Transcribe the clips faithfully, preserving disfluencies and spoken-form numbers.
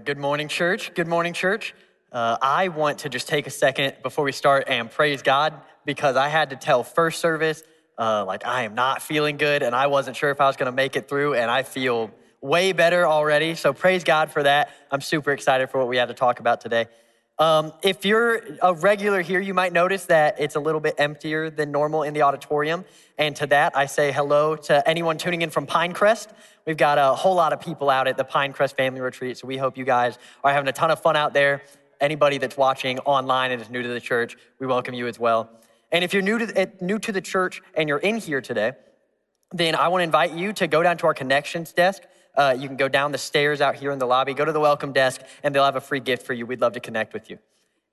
right, good morning, church. Good morning, church. Uh, I want to just take a second before we start and praise God, because I had to tell first service, uh, like, I am not feeling good, and I wasn't sure if I was going to make it through, and I feel way better already. So praise God for that. I'm super excited for what we had to talk about today. Um, if you're a regular here, you might notice that it's a little bit emptier than normal in the auditorium. And to that, I say hello to anyone tuning in from Pinecrest. We've got a whole lot of people out at the Pinecrest Family Retreat, so we hope you guys are having a ton of fun out there. Anybody that's watching online and is new to the church, we welcome you as well. And if you're new to, new to the church and you're in here today, then I want to invite you to go down to our connections desk. Uh, you can go down the stairs out here in the lobby, go to the welcome desk, and they'll have a free gift for you. We'd love to connect with you.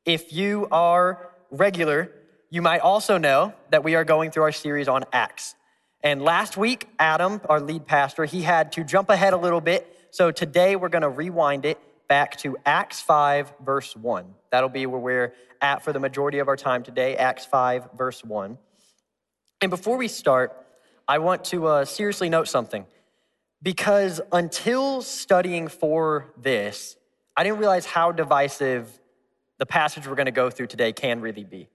If you are regular, you might also know that we are going through our series on Acts. And last week, Adam, our lead pastor, he had to jump ahead a little bit. So today we're going to rewind it back to Acts five, verse one. That'll be where we're at for the majority of our time today, Acts five, verse one. And before we start, I want to uh, seriously note something. Because until studying for this, I didn't realize how divisive the passage we're going to go through today can really be.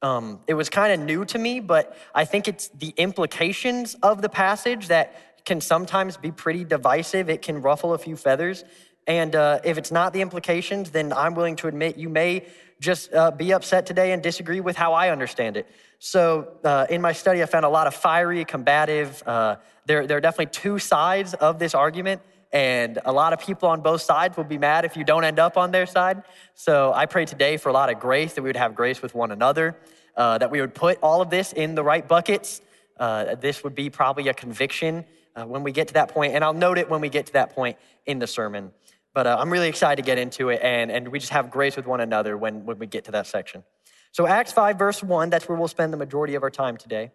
Um, it was kind of new to me, but I think it's the implications of the passage that can sometimes be pretty divisive. It can ruffle a few feathers. And uh, if it's not the implications, then I'm willing to admit you may just uh, be upset today and disagree with how I understand it. So uh, in my study, I found a lot of fiery, combative. Uh, there, there are definitely two sides of this argument, and a lot of people on both sides will be mad if you don't end up on their side. So I pray today for a lot of grace, that we would have grace with one another, uh, that we would put all of this in the right buckets. Uh, this would be probably a conviction uh, when we get to that point, and I'll note it when we get to that point in the sermon. But uh, I'm really excited to get into it, and, and we just have grace with one another when, when we get to that section. So Acts five, verse one, that's where we'll spend the majority of our time today.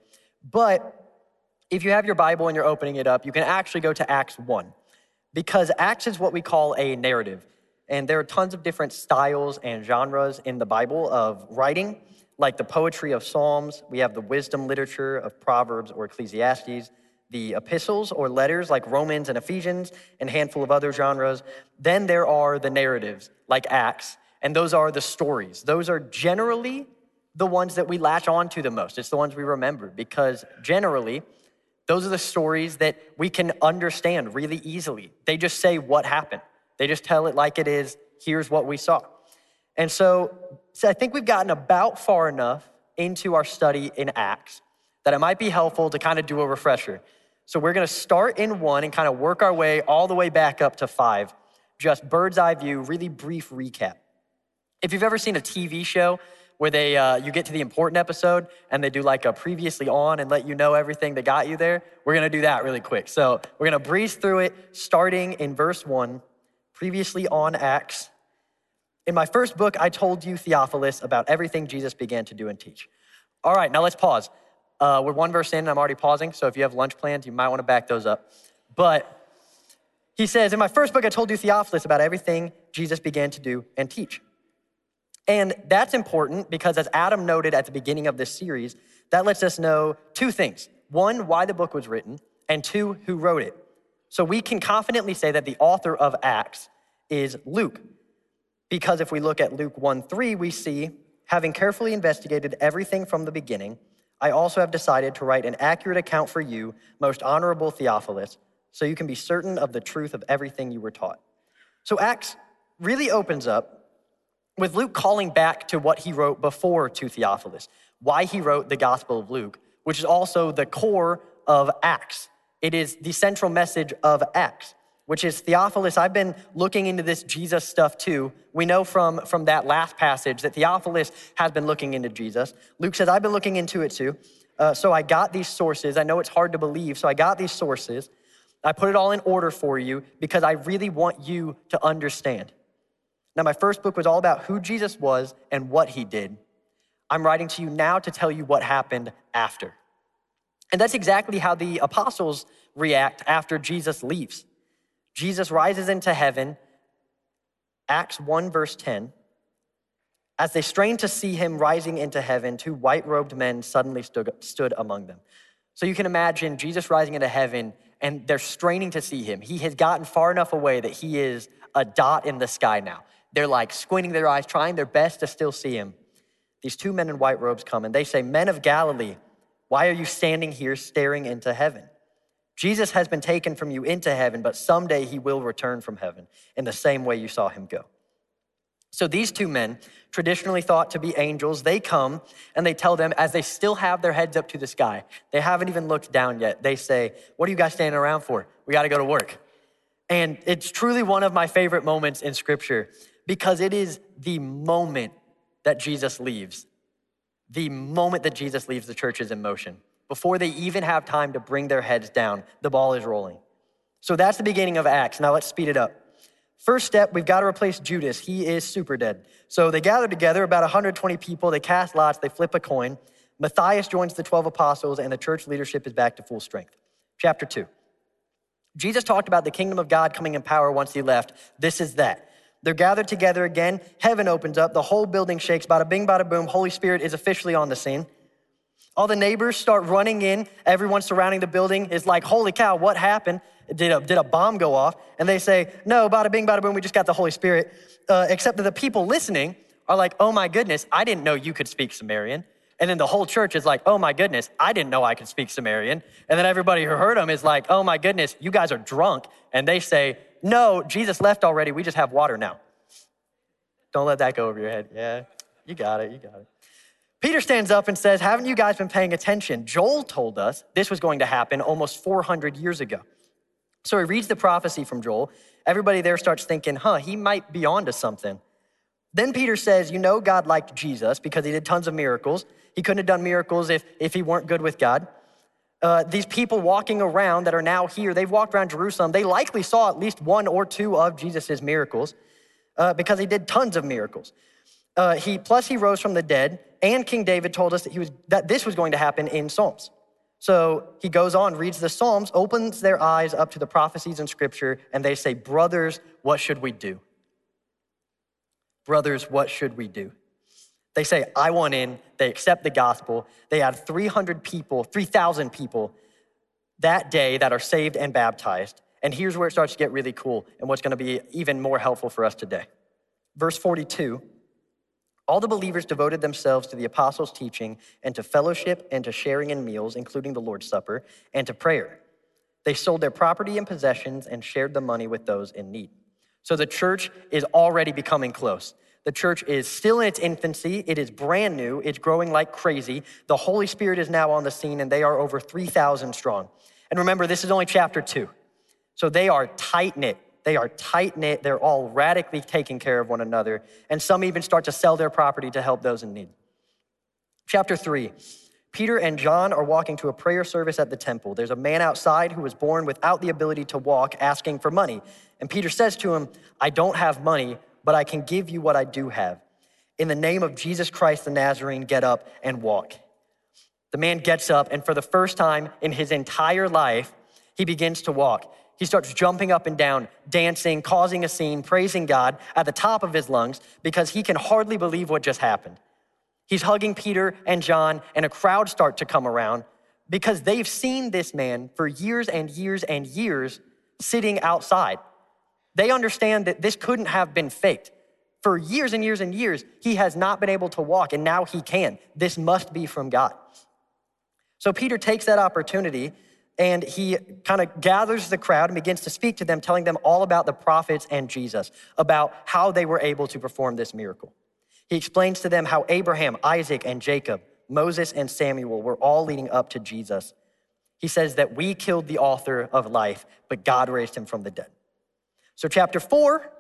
But if you have your Bible and you're opening it up, you can actually go to Acts one, because Acts is what we call a narrative. And there are tons of different styles and genres in the Bible of writing, like the poetry of Psalms. We have the wisdom literature of Proverbs or Ecclesiastes, the epistles or letters like Romans and Ephesians, and a handful of other genres. Then there are the narratives like Acts, and those are the stories. Those are generally the ones that we latch on to the most. It's the ones we remember, because generally, those are the stories that we can understand really easily. They just say what happened. They just tell it like it is. Here's what we saw. And so, so I think we've gotten about far enough into our study in Acts that it might be helpful to kind of do a refresher. So we're going to start in one and kind of work our way all the way back up to five. Just bird's eye view, really brief recap. If you've ever seen a T V show where they uh, you get to the important episode and they do like a previously on and let you know everything that got you there, we're going to do that really quick. So we're going to breeze through it starting in verse one, previously on Acts. In my first book, I told you, Theophilus, about everything Jesus began to do and teach. All right, now let's pause. Uh, we're one verse in, and I'm already pausing, so if you have lunch plans, you might want to back those up. But he says, in my first book, I told you, Theophilus, about everything Jesus began to do and teach. And that's important because, as Adam noted at the beginning of this series, that lets us know two things. One, why the book was written, and two, who wrote it. So we can confidently say that the author of Acts is Luke, because if we look at Luke one three, we see, having carefully investigated everything from the beginning, I also have decided to write an accurate account for you, most honorable Theophilus, so you can be certain of the truth of everything you were taught. So Acts really opens up with Luke calling back to what he wrote before to Theophilus, why he wrote the Gospel of Luke, which is also the core of Acts. It is the central message of Acts, which is, Theophilus, I've been looking into this Jesus stuff too. We know from, from that last passage that Theophilus has been looking into Jesus. Luke says, I've been looking into it too. Uh, so I got these sources. I know it's hard to believe, so I got these sources. I put it all in order for you because I really want you to understand. Now, my first book was all about who Jesus was and what he did. I'm writing to you now to tell you what happened after. And that's exactly how the apostles react after Jesus leaves. Jesus rises into heaven, Acts one, verse ten. As they strained to see him rising into heaven, two white-robed men suddenly stood among them. So you can imagine Jesus rising into heaven, and they're straining to see him. He has gotten far enough away that he is a dot in the sky now. They're like squinting their eyes, trying their best to still see him. These two men in white robes come and they say, "Men of Galilee, why are you standing here staring into heaven? Jesus has been taken from you into heaven, but someday he will return from heaven in the same way you saw him go." So these two men, traditionally thought to be angels, they come and they tell them, as they still have their heads up to the sky, they haven't even looked down yet. They say, "What are you guys standing around for? We got to go to work." And it's truly one of my favorite moments in scripture because it is the moment that Jesus leaves. The moment that Jesus leaves, the church is in motion. Before they even have time to bring their heads down, the ball is rolling. So that's the beginning of Acts. Now let's speed it up. First step, we've got to replace Judas. He is super dead. So they gather together, about one hundred twenty people. They cast lots. They flip a coin. Matthias joins the twelve apostles, and the church leadership is back to full strength. Chapter two. Jesus talked about the kingdom of God coming in power once he left. This is that. They're gathered together again. Heaven opens up. The whole building shakes. Bada bing, bada boom. Holy Spirit is officially on the scene. All the neighbors start running in. Everyone surrounding the building is like, "Holy cow, what happened? Did a, did a bomb go off?" And they say, "No, bada bing, bada boom, we just got the Holy Spirit." Uh, except that the people listening are like, "Oh my goodness, I didn't know you could speak Sumerian." And then the whole church is like, "Oh my goodness, I didn't know I could speak Sumerian." And then everybody who heard them is like, "Oh my goodness, you guys are drunk." And they say, "No, Jesus left already. We just have water now." Don't let that go over your head. Yeah, you got it, you got it. Peter stands up and says, "Haven't you guys been paying attention? Joel told us this was going to happen almost four hundred years ago." So he reads the prophecy from Joel. Everybody there starts thinking, huh, he might be onto something. Then Peter says, "You know, God liked Jesus because he did tons of miracles. He couldn't have done miracles if, if he weren't good with God." Uh, these people walking around that are now here, they've walked around Jerusalem. They likely saw at least one or two of Jesus's miracles uh, because he did tons of miracles. Uh, he plus he rose from the dead, and King David told us that he was that this was going to happen in Psalms. So he goes on, reads the Psalms, opens their eyes up to the prophecies in Scripture, and they say, "Brothers, what should we do? Brothers, what should we do?" They say, "I want in." They accept the gospel. They add three hundred people, three thousand people that day that are saved and baptized. And here's where it starts to get really cool and what's going to be even more helpful for us today. Verse forty-two. All the believers devoted themselves to the apostles' teaching and to fellowship and to sharing in meals, including the Lord's Supper, and to prayer. They sold their property and possessions and shared the money with those in need. So the church is already becoming close. The church is still in its infancy. It is brand new. It's growing like crazy. The Holy Spirit is now on the scene, and they are over three thousand strong. And remember, this is only chapter two. So they are tight-knit. They are tight-knit. They're all radically taking care of one another. And some even start to sell their property to help those in need. Chapter three, Peter and John are walking to a prayer service at the temple. There's a man outside who was born without the ability to walk, asking for money. And Peter says to him, "I don't have money, but I can give you what I do have. In the name of Jesus Christ the Nazarene, get up and walk." The man gets up, and for the first time in his entire life, he begins to walk. He starts jumping up and down, dancing, causing a scene, praising God at the top of his lungs because he can hardly believe what just happened. He's hugging Peter and John, and a crowd start to come around because they've seen this man for years and years and years sitting outside. They understand that this couldn't have been faked. For years and years and years, he has not been able to walk, and now he can. This must be from God. So Peter takes that opportunity and he kind of gathers the crowd and begins to speak to them, telling them all about the prophets and Jesus, about how they were able to perform this miracle. He explains to them how Abraham, Isaac, and Jacob, Moses, and Samuel were all leading up to Jesus. He says that we killed the author of life, but God raised him from the dead. So chapter four,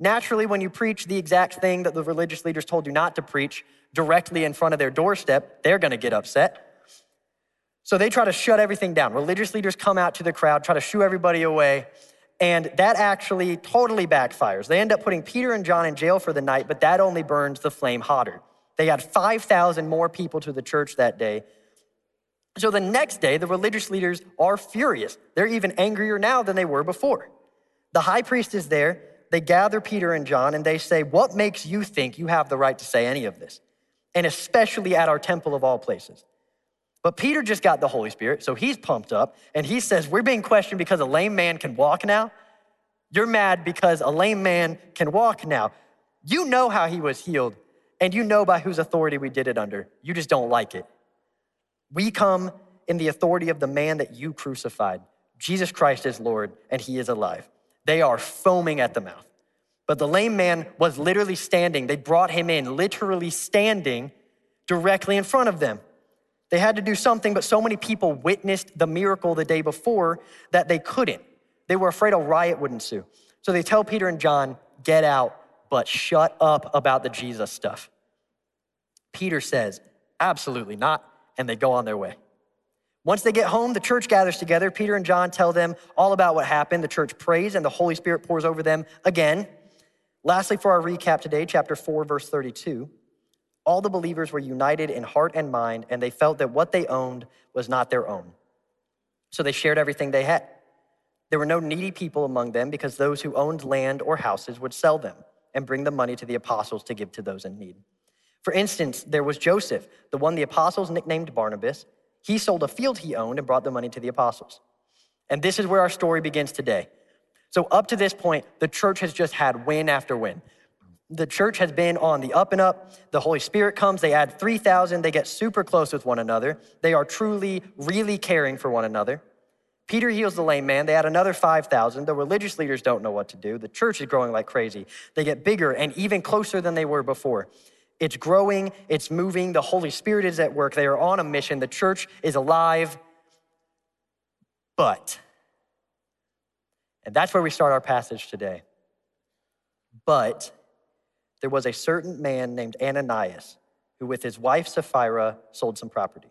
naturally, when you preach the exact thing that the religious leaders told you not to preach directly in front of their doorstep, they're going to get upset. So they try to shut everything down. Religious leaders come out to the crowd, try to shoo everybody away, and that actually totally backfires. They end up putting Peter and John in jail for the night, but that only burns the flame hotter. They got five thousand more people to the church that day. So the next day, the religious leaders are furious. They're even angrier now than they were before. The high priest is there. They gather Peter and John, and they say, "What makes you think you have the right to say any of this? And especially at our temple of all places." But Peter just got the Holy Spirit, so he's pumped up, and he says, "We're being questioned because a lame man can walk now? You're mad because a lame man can walk now. You know how he was healed, and you know by whose authority we did it under. You just don't like it. We come in the authority of the man that you crucified. Jesus Christ is Lord, and he is alive. They are foaming at the mouth. But the lame man was literally standing. They brought him in, literally standing directly in front of them. They had to do something, but so many people witnessed the miracle the day before that they couldn't. They were afraid a riot would ensue. So they tell Peter and John, get out, but shut up about the Jesus stuff. Peter says, absolutely not, and they go on their way. Once they get home, the church gathers together. Peter and John tell them all about what happened. The church prays, and the Holy Spirit pours over them again. Lastly, for our recap today, chapter four, verse thirty-two, all the believers were united in heart and mind, and they felt that what they owned was not their own. So they shared everything they had. There were no needy people among them because those who owned land or houses would sell them and bring the money to the apostles to give to those in need. For instance, there was Joseph, the one the apostles nicknamed Barnabas. He sold a field he owned and brought the money to the apostles. And this is where our story begins today. So up to this point, the church has just had win after win. The church has been on the up and up. The Holy Spirit comes, they add three thousand, they get super close with one another. They are truly, really caring for one another. Peter heals the lame man, they add another five thousand. The religious leaders don't know what to do. The church is growing like crazy. They get bigger and even closer than they were before. It's growing, it's moving, the Holy Spirit is at work. They are on a mission, the church is alive. But, and that's where we start our passage today. But there was a certain man named Ananias who with his wife Sapphira sold some property.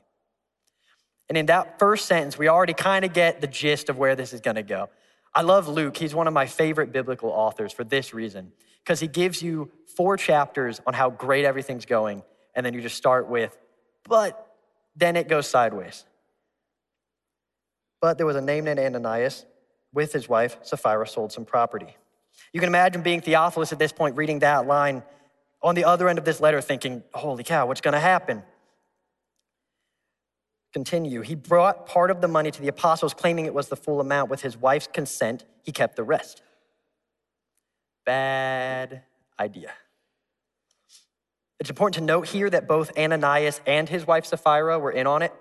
And in that first sentence, we already kind of get the gist of where this is going to go. I love Luke. He's one of my favorite biblical authors for this reason, because he gives you four chapters on how great everything's going, and then you just start with, but then it goes sideways. But there was a man named Ananias with his wife, Sapphira, sold some property. You can imagine being Theophilus at this point, reading that line on the other end of this letter thinking, holy cow, what's going to happen? Continue. He brought part of the money to the apostles, claiming it was the full amount. With his wife's consent, he kept the rest. Bad idea. It's important to note here that both Ananias and his wife Sapphira were in on it.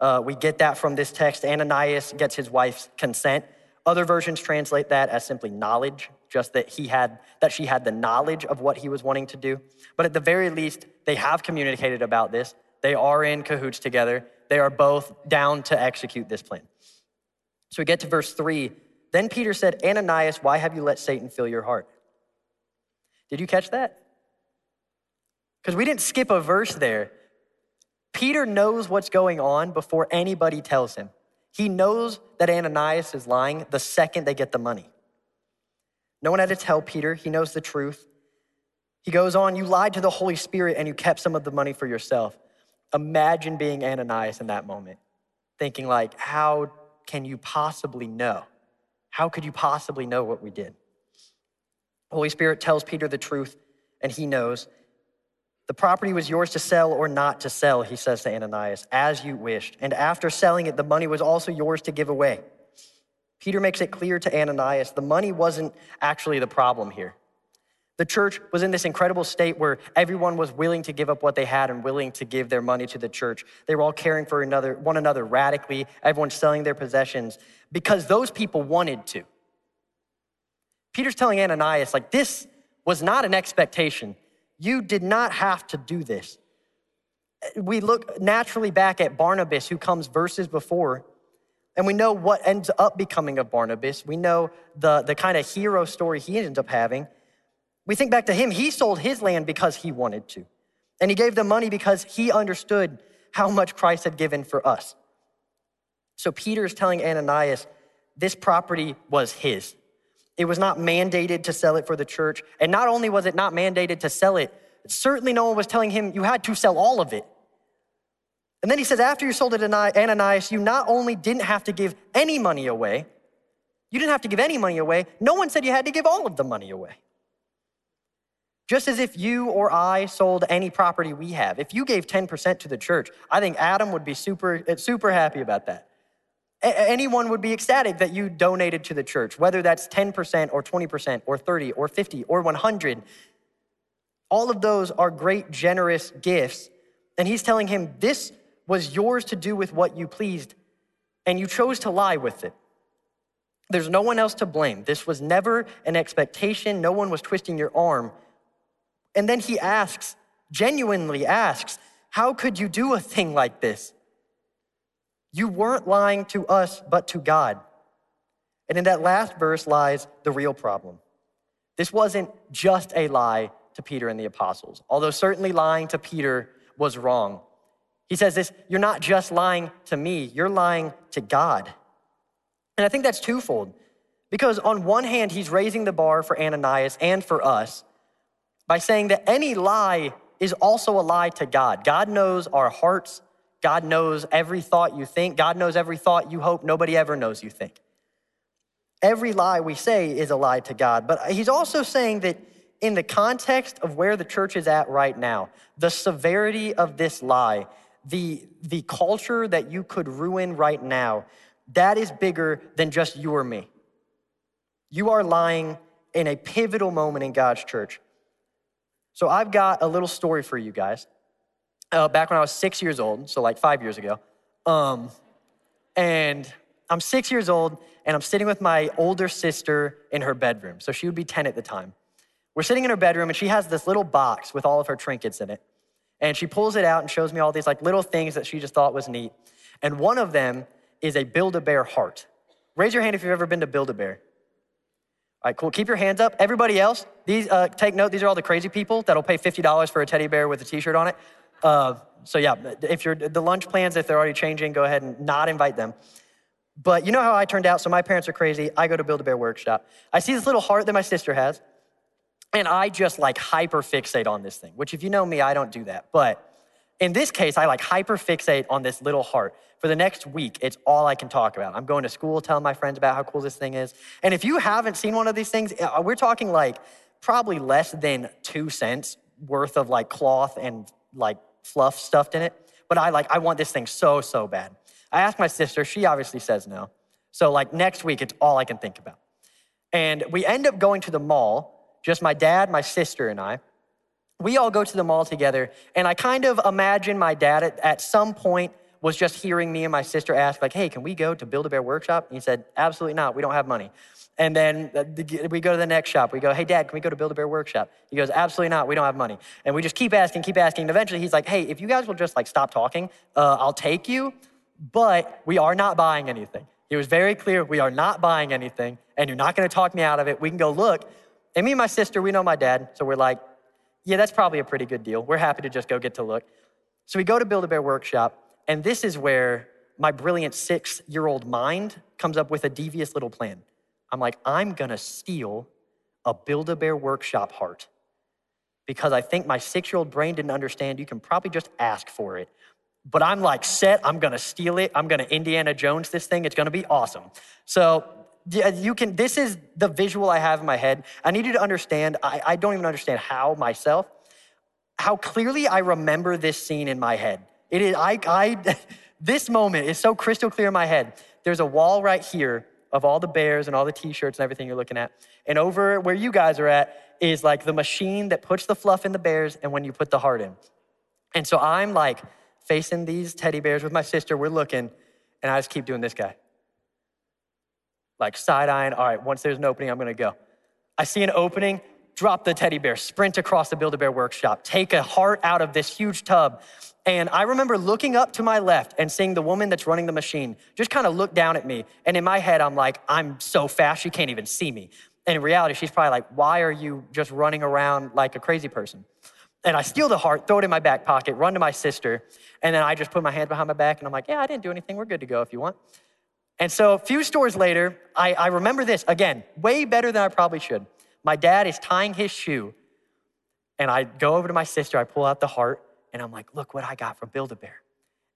Uh, we get that from this text. Ananias gets his wife's consent. Other versions translate that as simply knowledge, just that he had, that she had the knowledge of what he was wanting to do. But at the very least, they have communicated about this. They are in cahoots together. They are both down to execute this plan. So we get to verse three. Then Peter said, Ananias, why have you let Satan fill your heart? Did you catch that? Because we didn't skip a verse there. Peter knows what's going on before anybody tells him. He knows that Ananias is lying the second they get the money. No one had to tell Peter. He knows the truth. He goes on, you lied to the Holy Spirit and you kept some of the money for yourself. Imagine being Ananias in that moment, thinking like, how can you possibly know? How could you possibly know what we did? The Holy Spirit tells Peter the truth, and he knows. The property was yours to sell or not to sell, he says to Ananias, as you wished. And after selling it, the money was also yours to give away. Peter makes it clear to Ananias, the money wasn't actually the problem here. The church was in this incredible state where everyone was willing to give up what they had and willing to give their money to the church. They were all caring for another, one another radically, everyone selling their possessions because those people wanted to. Peter's telling Ananias, like, this was not an expectation. You did not have to do this. We look naturally back at Barnabas, who comes verses before, and we know what ends up becoming of Barnabas. We know the, the kind of hero story he ends up having. We think back to him, he sold his land because he wanted to. And he gave them money because he understood how much Christ had given for us. So Peter is telling Ananias, this property was his. It was not mandated to sell it for the church. And not only was it not mandated to sell it, certainly no one was telling him you had to sell all of it. And then he says, after you sold it to Ananias, you not only didn't have to give any money away, you didn't have to give any money away. No one said you had to give all of the money away. Just as if you or I sold any property we have. If you gave ten percent to the church, I think Adam would be super, super happy about that. Anyone would be ecstatic that you donated to the church, whether that's ten percent or twenty percent or thirty or fifty or one hundred. All of those are great, generous gifts. And he's telling him, this was yours to do with what you pleased, and you chose to lie with it. There's no one else to blame. This was never an expectation. No one was twisting your arm. And then he asks, genuinely asks, how could you do a thing like this? You weren't lying to us, but to God. And in that last verse lies the real problem. This wasn't just a lie to Peter and the apostles, although certainly lying to Peter was wrong. He says this, you're not just lying to me, you're lying to God. And I think that's twofold, because on one hand, he's raising the bar for Ananias and for us by saying that any lie is also a lie to God. God knows our hearts. God knows every thought you think. God knows every thought you hope. Nobody ever knows you think. Every lie we say is a lie to God. But he's also saying that in the context of where the church is at right now, the severity of this lie, the, the culture that you could ruin right now, that is bigger than just you or me. You are lying in a pivotal moment in God's church. So I've got a little story for you guys. Uh, back when I was six years old, so like five years ago, um, and I'm six years old, and I'm sitting with my older sister in her bedroom. So she would be ten at the time. We're sitting in her bedroom, and she has this little box with all of her trinkets in it. And she pulls it out and shows me all these like little things that she just thought was neat. And one of them is a Build-A-Bear heart. Raise your hand if you've ever been to Build-A-Bear. All right, cool. Keep your hands up. Everybody else, these uh, take note. These are all the crazy people that'll pay fifty dollars for a teddy bear with a T-shirt on it. Uh, so yeah, if you're the lunch plans, if they're already changing, go ahead and not invite them. But you know how I turned out. So my parents are crazy. I go to Build-A-Bear workshop. I see this little heart that my sister has, and I just like hyper fixate on this thing. Which, if you know me, I don't do that, but. In this case, I like hyperfixate on this little heart. For the next week, it's all I can talk about. I'm going to school, telling my friends about how cool this thing is. And if you haven't seen one of these things, we're talking like probably less than two cents worth of like cloth and like fluff stuffed in it. But I like, I want this thing so, so bad. I asked my sister, she obviously says no. So like next week, it's all I can think about. And we end up going to the mall, just my dad, my sister, and I. We all go to the mall together, and I kind of imagine my dad at, at some point was just hearing me and my sister ask, like, hey, can we go to Build-A-Bear workshop? And he said, absolutely not. We don't have money. And then we go to the next shop. We go, hey, Dad, can we go to Build-A-Bear workshop? He goes, absolutely not. We don't have money. And we just keep asking, keep asking. And eventually he's like, hey, if you guys will just, like, stop talking, uh, I'll take you, but we are not buying anything. It was very clear we are not buying anything, and you're not going to talk me out of it. We can go look. And me and my sister, we know my dad, so we're like, yeah, that's probably a pretty good deal. We're happy to just go get to look. So we go to Build-A-Bear workshop, and this is where my brilliant six-year-old mind comes up with a devious little plan. I'm like, I'm gonna steal a Build-A-Bear workshop heart because I think my six-year-old brain didn't understand you can probably just ask for it. But I'm like, set, I'm gonna steal it. I'm gonna Indiana Jones this thing. It's gonna be awesome. So you can, this is the visual I have in my head. I need you to understand, I, I don't even understand how myself, how clearly I remember this scene in my head. It is, I, I, this moment is so crystal clear in my head. There's a wall right here of all the bears and all the T-shirts and everything you're looking at. And over where you guys are at is like the machine that puts the fluff in the bears and when you put the heart in. And so I'm like facing these teddy bears with my sister, we're looking, and I just keep doing this guy. Like side-eyeing, all right, once there's an opening, I'm gonna go. I see an opening, drop the teddy bear, sprint across the Build-A-Bear workshop, take a heart out of this huge tub. And I remember looking up to my left and seeing the woman that's running the machine just kind of look down at me. And in my head, I'm like, I'm so fast, she can't even see me. And in reality, she's probably like, why are you just running around like a crazy person? And I steal the heart, throw it in my back pocket, run to my sister. And then I just put my hand behind my back and I'm like, yeah, I didn't do anything. We're good to go if you want. And so a few stores later, I, I remember this, again, way better than I probably should. My dad is tying his shoe, and I go over to my sister, I pull out the heart, and I'm like, look what I got from Build-A-Bear.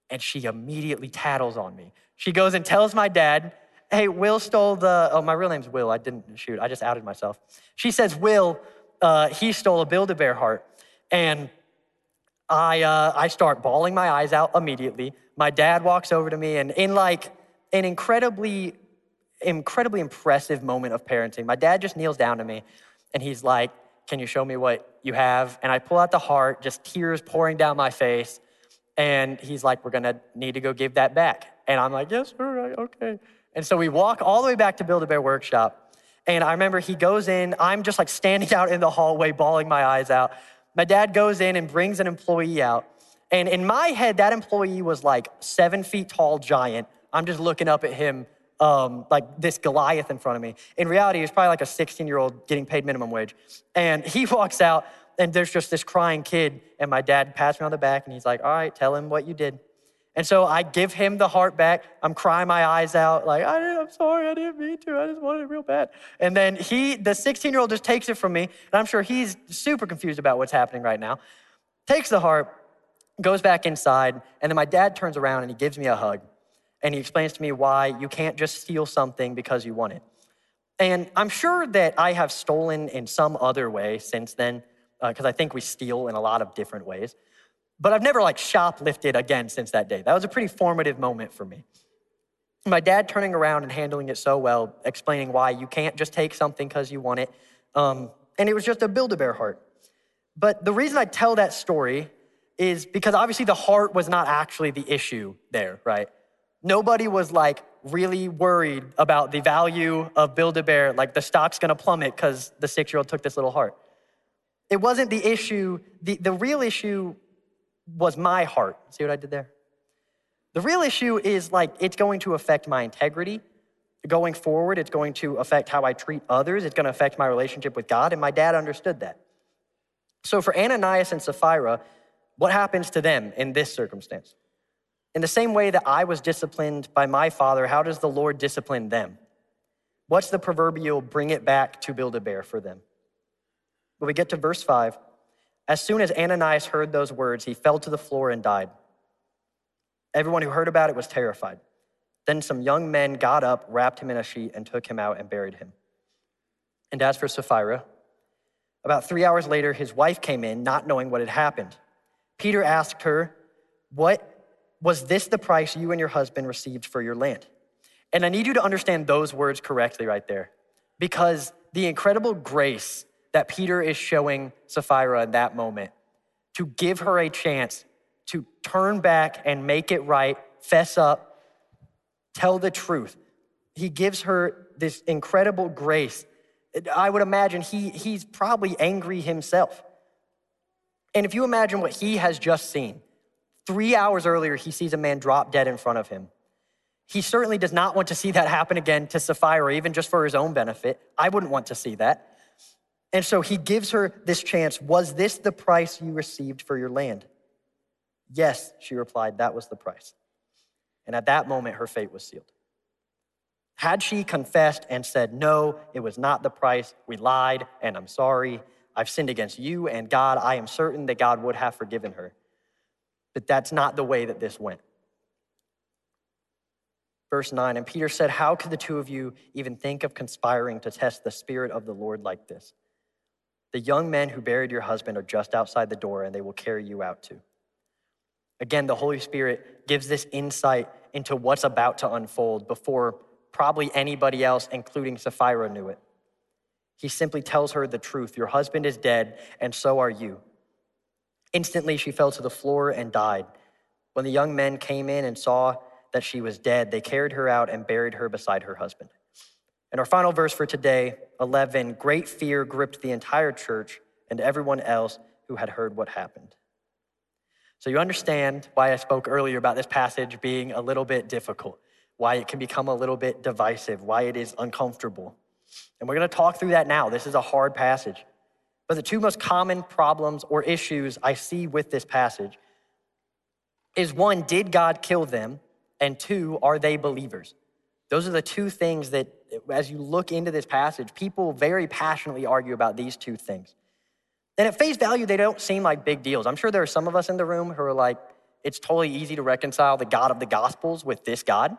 And she immediately tattles on me. She goes and tells my dad, hey, Will stole the, oh, my real name's Will, I didn't shoot, I just outed myself. She says, Will, uh, he stole a Build-A-Bear heart. And I, uh, I start bawling my eyes out immediately. My dad walks over to me, and in like, an incredibly, incredibly impressive moment of parenting. My dad just kneels down to me and he's like, can you show me what you have? And I pull out the heart, just tears pouring down my face. And he's like, we're gonna need to go give that back. And I'm like, yes, all right, okay. And so we walk all the way back to Build-A-Bear Workshop. And I remember he goes in, I'm just like standing out in the hallway, bawling my eyes out. My dad goes in and brings an employee out. And in my head, that employee was like seven feet tall giant. I'm just looking up at him um, like this Goliath in front of me. In reality, he was probably like a sixteen-year-old getting paid minimum wage. And he walks out and there's just this crying kid. And my dad pats me on the back and he's like, all right, tell him what you did. And so I give him the heart back. I'm crying my eyes out like, I didn't, I'm sorry, I didn't mean to. I just wanted it real bad. And then he, the sixteen-year-old just takes it from me. And I'm sure he's super confused about what's happening right now. Takes the heart, goes back inside. And then my dad turns around and he gives me a hug. And he explains to me why you can't just steal something because you want it. And I'm sure that I have stolen in some other way since then, because uh, I think we steal in a lot of different ways. But I've never like shoplifted again since that day. That was a pretty formative moment for me. My dad turning around and handling it so well, explaining why you can't just take something because you want it. Um, and it was just a Build-A-Bear heart. But the reason I tell that story is because obviously the heart was not actually the issue there, right? Nobody was like really worried about the value of Build-A-Bear, like the stock's gonna plummet because the six-year-old took this little heart. It wasn't the issue. The, the real issue was my heart. See what I did there? The real issue is like, it's going to affect my integrity. Going forward, it's going to affect how I treat others. It's gonna affect my relationship with God, and my dad understood that. So for Ananias and Sapphira, what happens to them in this circumstance? In the same way that I was disciplined by my father, how does the Lord discipline them? What's the proverbial bring it back to Build-A-Bear for them? When we get to verse five, as soon as Ananias heard those words, he fell to the floor and died. Everyone who heard about it was terrified. Then some young men got up, wrapped him in a sheet, and took him out and buried him. And as for Sapphira, about three hours later, his wife came in, not knowing what had happened. Peter asked her, what was this the price you and your husband received for your land? And I need you to understand those words correctly right there, because the incredible grace that Peter is showing Sapphira in that moment to give her a chance to turn back and make it right, fess up, tell the truth. He gives her this incredible grace. I would imagine he he's probably angry himself. And if you imagine what he has just seen, three hours earlier, he sees a man drop dead in front of him. He certainly does not want to see that happen again to Sapphira, even just for his own benefit. I wouldn't want to see that. And so he gives her this chance. Was this the price you received for your land? Yes, she replied, that was the price. And at that moment, her fate was sealed. Had she confessed and said, no, it was not the price, we lied, and I'm sorry, I've sinned against you and God, I am certain that God would have forgiven her. But that's not the way that this went. Verse nine, and Peter said, how could the two of you even think of conspiring to test the Spirit of the Lord like this? The young men who buried your husband are just outside the door, and they will carry you out too. Again, the Holy Spirit gives this insight into what's about to unfold before probably anybody else, including Sapphira, knew it. He simply tells her the truth. Your husband is dead, and so are you. Instantly, she fell to the floor and died. When the young men came in and saw that she was dead, they carried her out and buried her beside her husband. And our final verse for today, eleven, great fear gripped the entire church and everyone else who had heard what happened. So you understand why I spoke earlier about this passage being a little bit difficult, why it can become a little bit divisive, why it is uncomfortable. And we're gonna talk through that now. This is a hard passage. But the two most common problems or issues I see with this passage is one, did God kill them? And two, are they believers? Those are the two things that, as you look into this passage, people very passionately argue about these two things. And at face value, they don't seem like big deals. I'm sure there are some of us in the room who are like, it's totally easy to reconcile the God of the Gospels with this God.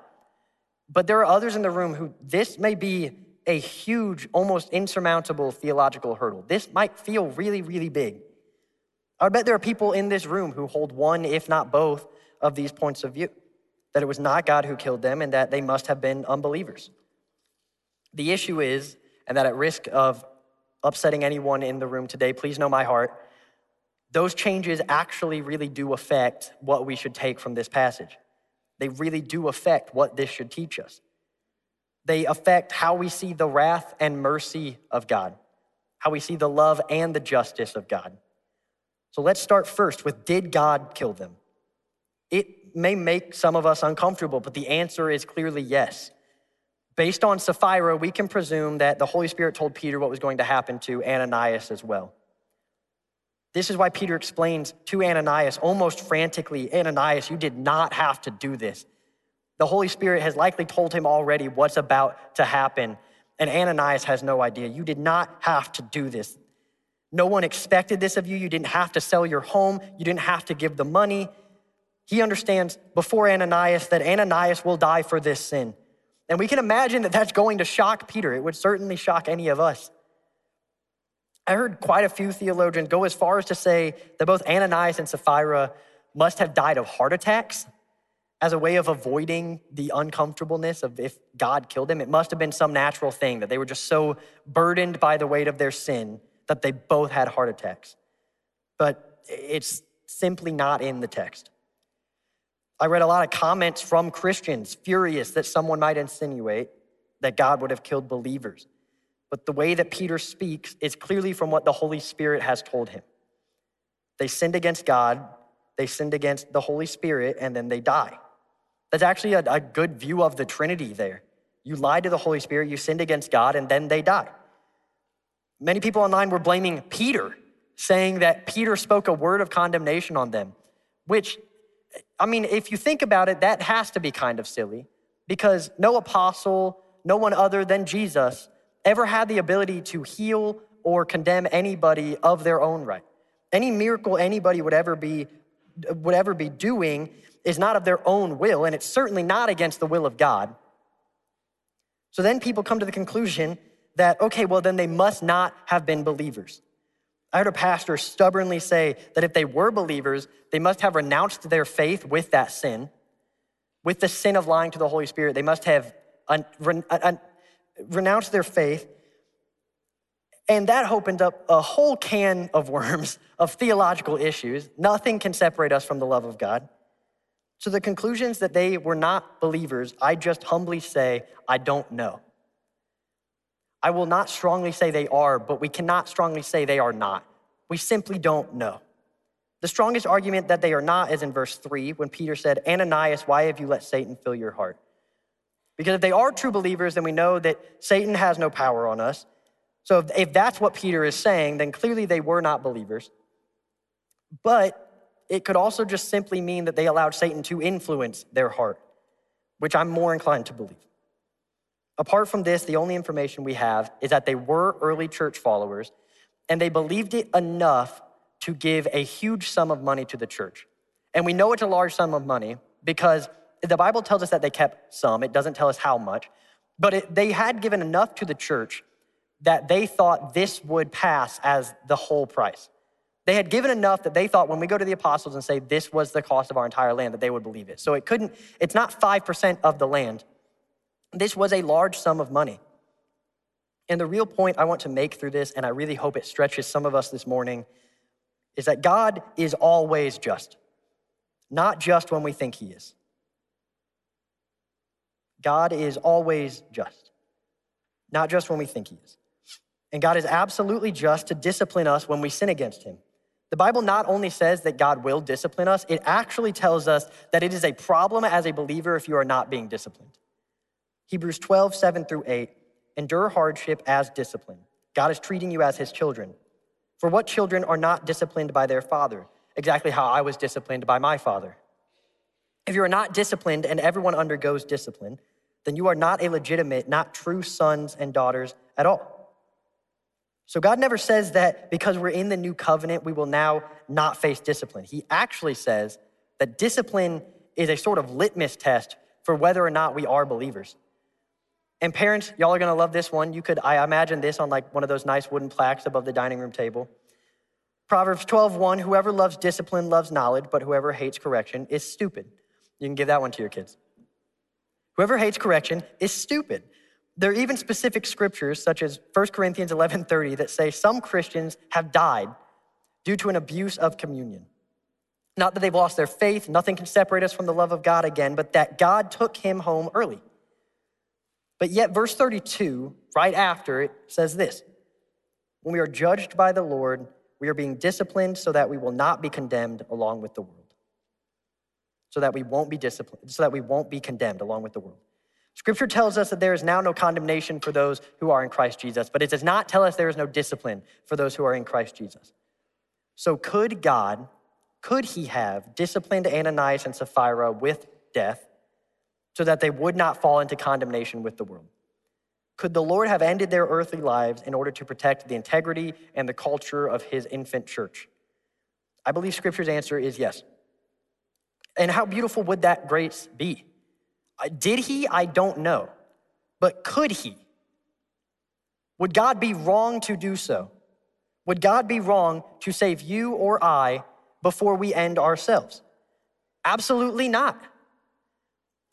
But there are others in the room who this may be a huge, almost insurmountable theological hurdle. This might feel really, really big. I bet there are people in this room who hold one, if not both, of these points of view. that it was not God who killed them and that they must have been unbelievers. The issue is, and that at risk of upsetting anyone in the room today, please know my heart, those changes actually really do affect what we should take from this passage. They really do affect what this should teach us. They affect how we see the wrath and mercy of God, how we see the love and the justice of God. So let's start first with, did God kill them? It may make some of us uncomfortable, but the answer is clearly yes. Based on Sapphira, we can presume that the Holy Spirit told Peter what was going to happen to Ananias as well. This is why Peter explains to Ananias almost frantically, Ananias, you did not have to do this. The Holy Spirit has likely told him already what's about to happen, and Ananias has no idea. You did not have to do this. No one expected this of you. You didn't have to sell your home. You didn't have to give the money. He understands before Ananias that Ananias will die for this sin. And we can imagine that that's going to shock Peter. It would certainly shock any of us. I heard quite a few theologians go as far as to say that both Ananias and Sapphira must have died of heart attacks as a way of avoiding the uncomfortableness of if God killed them. It must have been some natural thing that they were just so burdened by the weight of their sin that they both had heart attacks. But it's simply not in the text. I read a lot of comments from Christians furious that someone might insinuate that God would have killed believers. But the way that Peter speaks is clearly from what the Holy Spirit has told him. They sinned against God, they sinned against the Holy Spirit, and then they die. That's actually a, a good view of the Trinity there. You lied to the Holy Spirit, you sinned against God, and then they die. Many people online were blaming Peter, saying that Peter spoke a word of condemnation on them, which, I mean, if you think about it, that has to be kind of silly because no apostle, no one other than Jesus ever had the ability to heal or condemn anybody of their own right. Any miracle anybody would ever be would ever be doing is not of their own will, and it's certainly not against the will of God. So then people come to the conclusion that, okay, well, then they must not have been believers. I heard a pastor stubbornly say that if they were believers, they must have renounced their faith with that sin, with the sin of lying to the Holy Spirit. They must have un- ren- un- renounced their faith. And that opened up a whole can of worms of theological issues. Nothing can separate us from the love of God. So the conclusions that they were not believers, I just humbly say, I don't know. I will not strongly say they are, but we cannot strongly say they are not. We simply don't know. The strongest argument that they are not is in verse three, when Peter said, Ananias, why have you let Satan fill your heart? Because if they are true believers, then we know that Satan has no power on us. So if, if that's what Peter is saying, then clearly they were not believers. But it could also just simply mean that they allowed Satan to influence their heart, which I'm more inclined to believe. Apart from this, the only information we have is that they were early church followers and they believed it enough to give a huge sum of money to the church. And we know it's a large sum of money because the Bible tells us that they kept some. It doesn't tell us how much, but it, they had given enough to the church that they thought this would pass as the whole price. They had given enough that they thought when we go to the apostles and say, this was the cost of our entire land, that they would believe it. So it couldn't, it's not five percent of the land. This was a large sum of money. And the real point I want to make through this, and I really hope it stretches some of us this morning, is that God is always just, not just when we think he is. God is always just, not just when we think he is. And God is absolutely just to discipline us when we sin against him. The Bible not only says that God will discipline us, it actually tells us that it is a problem as a believer if you are not being disciplined. Hebrews twelve, seven through eight, endure hardship as discipline. God is treating you as his children. For what children are not disciplined by their father? Exactly how I was disciplined by my father. If you are not disciplined and everyone undergoes discipline, then you are not a legitimate, not true sons and daughters at all. So God never says that because we're in the new covenant, we will now not face discipline. He actually says that discipline is a sort of litmus test for whether or not we are believers. And parents, y'all are gonna love this one. You could, I imagine this on like one of those nice wooden plaques above the dining room table. Proverbs twelve, one, whoever loves discipline loves knowledge, but whoever hates correction is stupid. You can give that one to your kids. Whoever hates correction is stupid. There are even specific scriptures such as First Corinthians eleven thirty that say some Christians have died due to an abuse of communion. Not that they've lost their faith, nothing can separate us from the love of God again, but that God took him home early. But yet verse thirty-two, right after it, says this: when we are judged by the Lord, we are being disciplined so that we will not be condemned along with the world. So that we won't be disciplined, so that we won't be condemned along with the world. Scripture tells us that there is now no condemnation for those who are in Christ Jesus, but it does not tell us there is no discipline for those who are in Christ Jesus. So could God, could he have disciplined Ananias and Sapphira with death so that they would not fall into condemnation with the world? Could the Lord have ended their earthly lives in order to protect the integrity and the culture of his infant church? I believe Scripture's answer is yes. And how beautiful would that grace be? Did he? I don't know. But could he? Would God be wrong to do so? Would God be wrong to save you or I before we end ourselves? Absolutely not.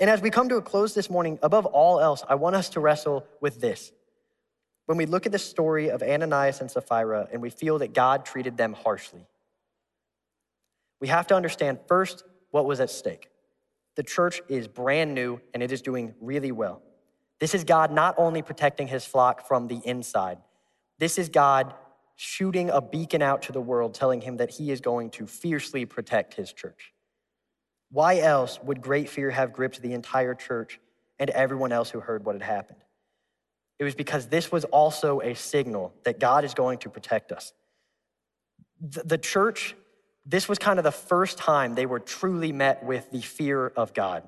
And as we come to a close this morning, above all else, I want us to wrestle with this. When we look at the story of Ananias and Sapphira and we feel that God treated them harshly, we have to understand first what was at stake. The church is brand new and it is doing really well. This is God not only protecting his flock from the inside, this is God shooting a beacon out to the world, telling him that he is going to fiercely protect his church. Why else would great fear have gripped the entire church and everyone else who heard what had happened? It was because this was also a signal that God is going to protect us. The church, this was kind of the first time they were truly met with the fear of God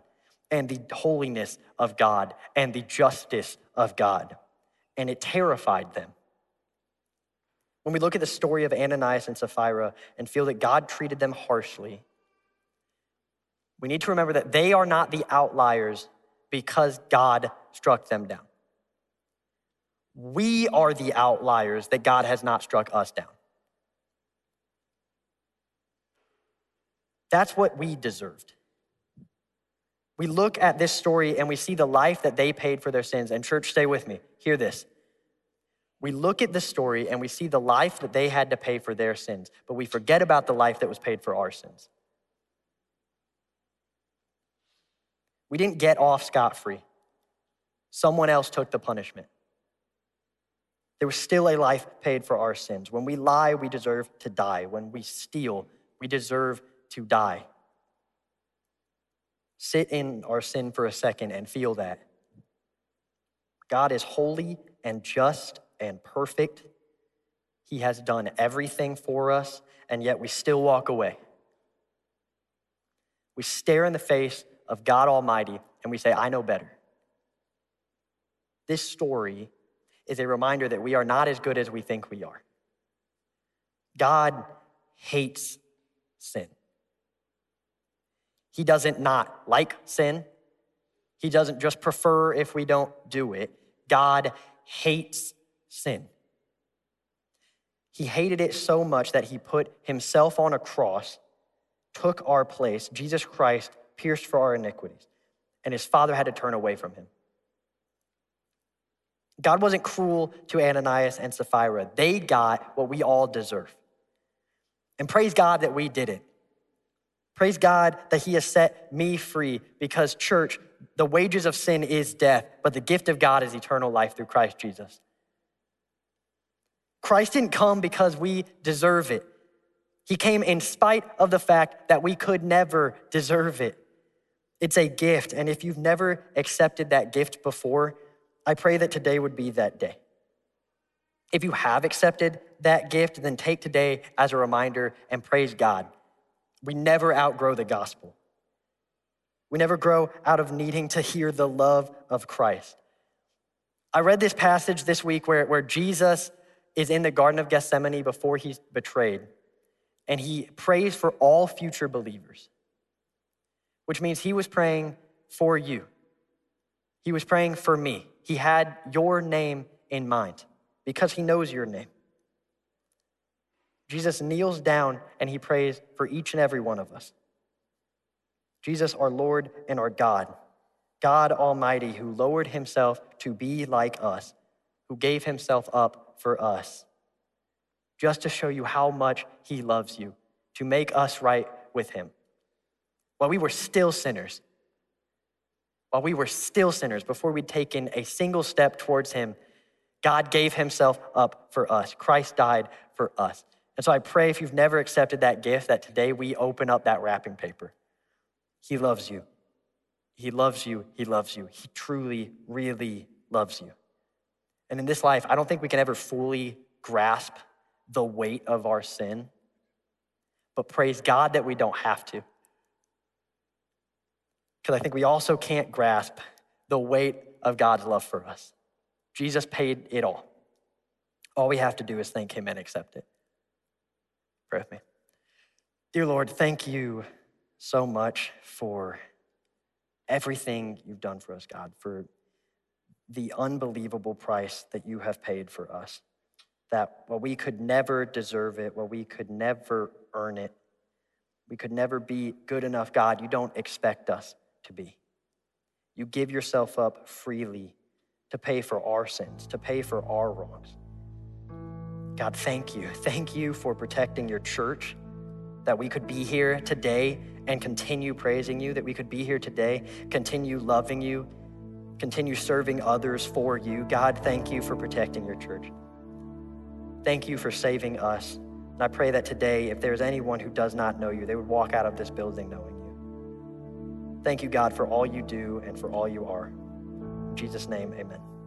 and the holiness of God and the justice of God. And it terrified them. When we look at the story of Ananias and Sapphira and feel that God treated them harshly, we need to remember that they are not the outliers because God struck them down. We are the outliers that God has not struck us down. That's what we deserved. We look at this story and we see the life that they paid for their sins. And church, stay with me. Hear this. We look at this story and we see the life that they had to pay for their sins, but we forget about the life that was paid for our sins. We didn't get off scot-free. Someone else took the punishment. There was still a life paid for our sins. When we lie, we deserve to die. When we steal, we deserve to die. Sit in our sin for a second and feel that. God is holy and just and perfect. He has done everything for us, and yet we still walk away. We stare in the face of God Almighty, and we say, I know better. This story is a reminder that we are not as good as we think we are. God hates sin. He doesn't not like sin. He doesn't just prefer if we don't do it. God hates sin. He hated it so much that he put himself on a cross, took our place, Jesus Christ, pierced for our iniquities, and his father had to turn away from him. God wasn't cruel to Ananias and Sapphira. They got what we all deserve. And praise God that we did it. Praise God that he has set me free because, church, the wages of sin is death, but the gift of God is eternal life through Christ Jesus. Christ didn't come because we deserve it. He came in spite of the fact that we could never deserve it. It's a gift, and if you've never accepted that gift before, I pray that today would be that day. If you have accepted that gift, then take today as a reminder and praise God. We never outgrow the gospel. We never grow out of needing to hear the love of Christ. I read this passage this week where, where Jesus is in the Garden of Gethsemane before he's betrayed, and he prays for all future believers, which means he was praying for you. He was praying for me. He had your name in mind because he knows your name. Jesus kneels down and he prays for each and every one of us. Jesus, our Lord and our God, God Almighty, who lowered himself to be like us, who gave himself up for us, just to show you how much he loves you, to make us right with him. While we were still sinners, while we were still sinners, before we'd taken a single step towards him, God gave himself up for us. Christ died for us. And so I pray, if you've never accepted that gift, that today we open up that wrapping paper. He loves you. He loves you. He loves you. He truly, really loves you. And in this life, I don't think we can ever fully grasp the weight of our sin, but praise God that we don't have to. Because I think we also can't grasp the weight of God's love for us. Jesus paid it all. All we have to do is thank him and accept it. Pray with me. Dear Lord, thank you so much for everything you've done for us, God, for the unbelievable price that you have paid for us, that while we could never deserve it, while we could never earn it, we could never be good enough, God, you don't expect us to be. You give yourself up freely to pay for our sins, to pay for our wrongs. God, thank you. Thank you for protecting your church, that we could be here today and continue praising you, that we could be here today, continue loving you, continue serving others for you. God, thank you for protecting your church. Thank you for saving us. And I pray that today, if there's anyone who does not know you, they would walk out of this building knowing you. Thank you, God, for all you do and for all you are. In Jesus' name, amen.